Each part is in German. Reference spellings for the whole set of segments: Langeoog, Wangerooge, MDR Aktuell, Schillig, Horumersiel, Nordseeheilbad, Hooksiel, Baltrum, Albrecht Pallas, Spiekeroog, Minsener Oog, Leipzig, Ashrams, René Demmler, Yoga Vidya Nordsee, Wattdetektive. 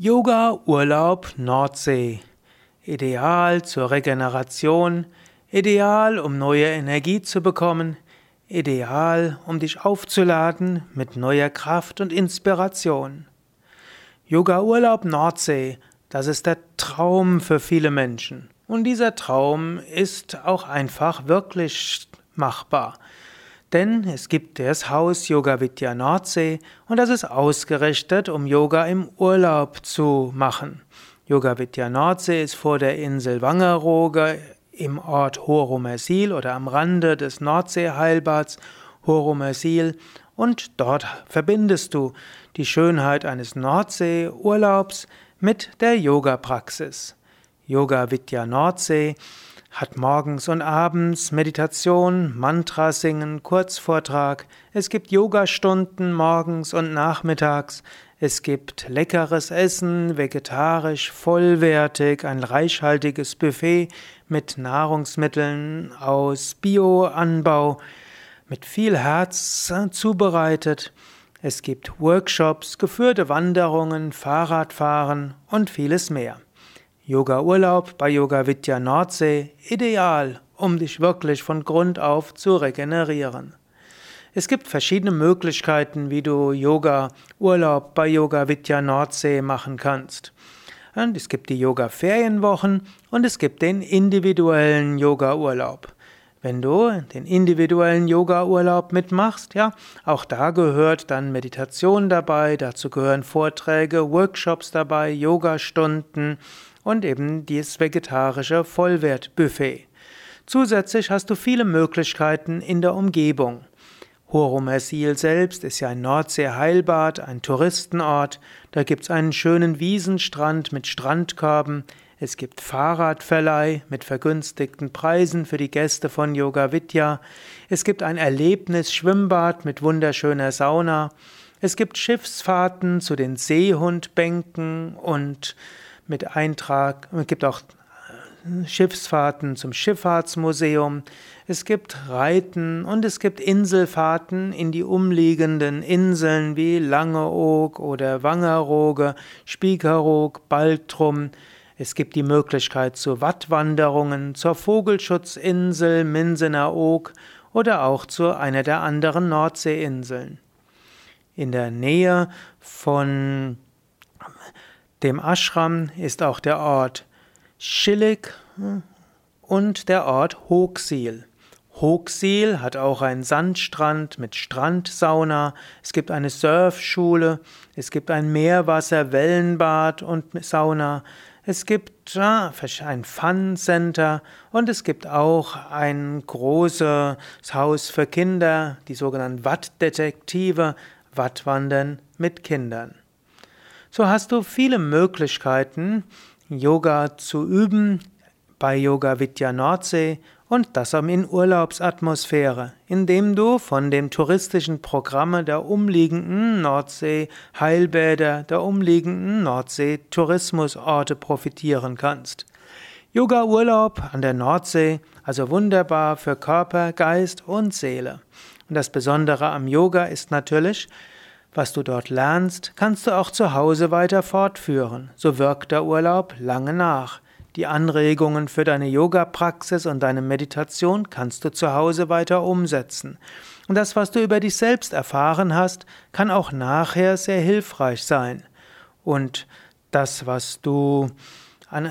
Yoga-Urlaub Nordsee. Ideal zur Regeneration, ideal, um neue Energie zu bekommen, ideal, um dich aufzuladen mit neuer Kraft und Inspiration. Yoga-Urlaub Nordsee, das ist der Traum für viele Menschen. Und dieser Traum ist auch einfach wirklich machbar. Denn es gibt das Haus Yoga Vidya Nordsee und das ist ausgerichtet, um Yoga im Urlaub zu machen. Yoga Vidya Nordsee ist vor der Insel Wangerooge im Ort Horumersiel oder am Rande des Nordseeheilbads Horumersiel und dort verbindest du die Schönheit eines Nordseeurlaubs mit der Yoga-Praxis. Yoga Vidya Nordsee hat morgens und abends Meditation, Mantra singen, Kurzvortrag. Es gibt Yogastunden morgens und nachmittags. Es gibt leckeres Essen, vegetarisch, vollwertig, ein reichhaltiges Buffet mit Nahrungsmitteln aus Bioanbau, mit viel Herz zubereitet. Es gibt Workshops, geführte Wanderungen, Fahrradfahren und vieles mehr. Yoga-Urlaub bei Yoga Vidya Nordsee, ideal, um dich wirklich von Grund auf zu regenerieren. Es gibt verschiedene Möglichkeiten, wie du Yoga-Urlaub bei Yoga Vidya Nordsee machen kannst. Und es gibt die Yoga-Ferienwochen und es gibt den individuellen Yoga-Urlaub. Wenn du den individuellen Yoga-Urlaub mitmachst, ja, auch da gehört dann Meditation dabei, dazu gehören Vorträge, Workshops dabei, Yogastunden und eben dieses vegetarische Vollwertbuffet. Zusätzlich hast du viele Möglichkeiten in der Umgebung. Horumersiel selbst ist ja ein Nordseeheilbad, ein Touristenort. Da gibt es einen schönen Wiesenstrand mit Strandkörben. Es gibt Fahrradverleih mit vergünstigten Preisen für die Gäste von Yoga Vidya. Es gibt ein Erlebnisschwimmbad mit wunderschöner Sauna. Es gibt Schiffsfahrten zu den Seehundbänken und mit Eintrag, es gibt auch Schiffsfahrten zum Schifffahrtsmuseum, es gibt Reiten und es gibt Inselfahrten in die umliegenden Inseln wie Langeoog oder Wangerooge, Spiekeroog, Baltrum. Es gibt die Möglichkeit zu Wattwanderungen, zur Vogelschutzinsel Minsener Oog oder auch zu einer der anderen Nordseeinseln. In der Nähe von dem Ashram ist auch der Ort Schillig und der Ort Hooksiel. Hooksiel hat auch einen Sandstrand mit Strandsauna, es gibt eine Surfschule, es gibt ein Meerwasserwellenbad und Sauna, es gibt ein Fun-Center und es gibt auch ein großes Haus für Kinder, die sogenannten Wattdetektive, Wattwandern mit Kindern. So hast du viele Möglichkeiten, Yoga zu üben bei Yoga Vidya Nordsee und das in Urlaubsatmosphäre, indem du von den touristischen Programmen der umliegenden Nordsee-Heilbäder, der umliegenden Nordsee-Tourismusorte profitieren kannst. Yoga-Urlaub an der Nordsee, also wunderbar für Körper, Geist und Seele. Und das Besondere am Yoga ist natürlich, was du dort lernst, kannst du auch zu Hause weiter fortführen. So wirkt der Urlaub lange nach. Die Anregungen für deine Yoga-Praxis und deine Meditation kannst du zu Hause weiter umsetzen. Und das, was du über dich selbst erfahren hast, kann auch nachher sehr hilfreich sein. Und das, was du an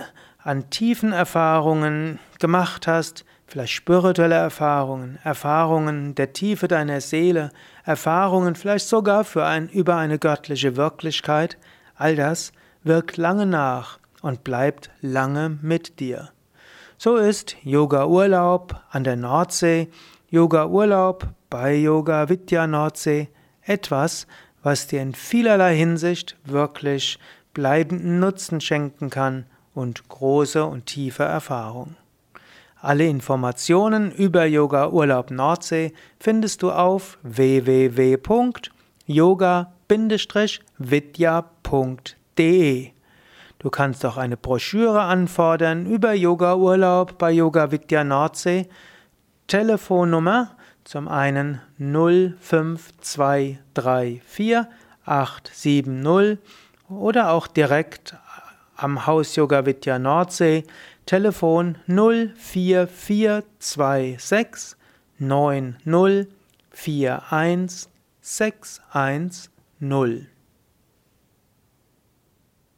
tiefen Erfahrungen gemacht hast, vielleicht spirituelle Erfahrungen, Erfahrungen der Tiefe deiner Seele, Erfahrungen vielleicht sogar über eine göttliche Wirklichkeit, all das wirkt lange nach und bleibt lange mit dir. So ist Yoga-Urlaub an der Nordsee, Yoga-Urlaub bei Yoga Vidya Nordsee etwas, was dir in vielerlei Hinsicht wirklich bleibenden Nutzen schenken kann und große und tiefe Erfahrung. Alle Informationen über Yoga Urlaub Nordsee findest du auf www.yoga-vidya.de. Du kannst auch eine Broschüre anfordern über Yoga Urlaub bei Yoga Vidya Nordsee. Telefonnummer zum einen 05234 870 oder auch direkt am Haus Yoga Vidya Nordsee, Telefon 04426 9041 610.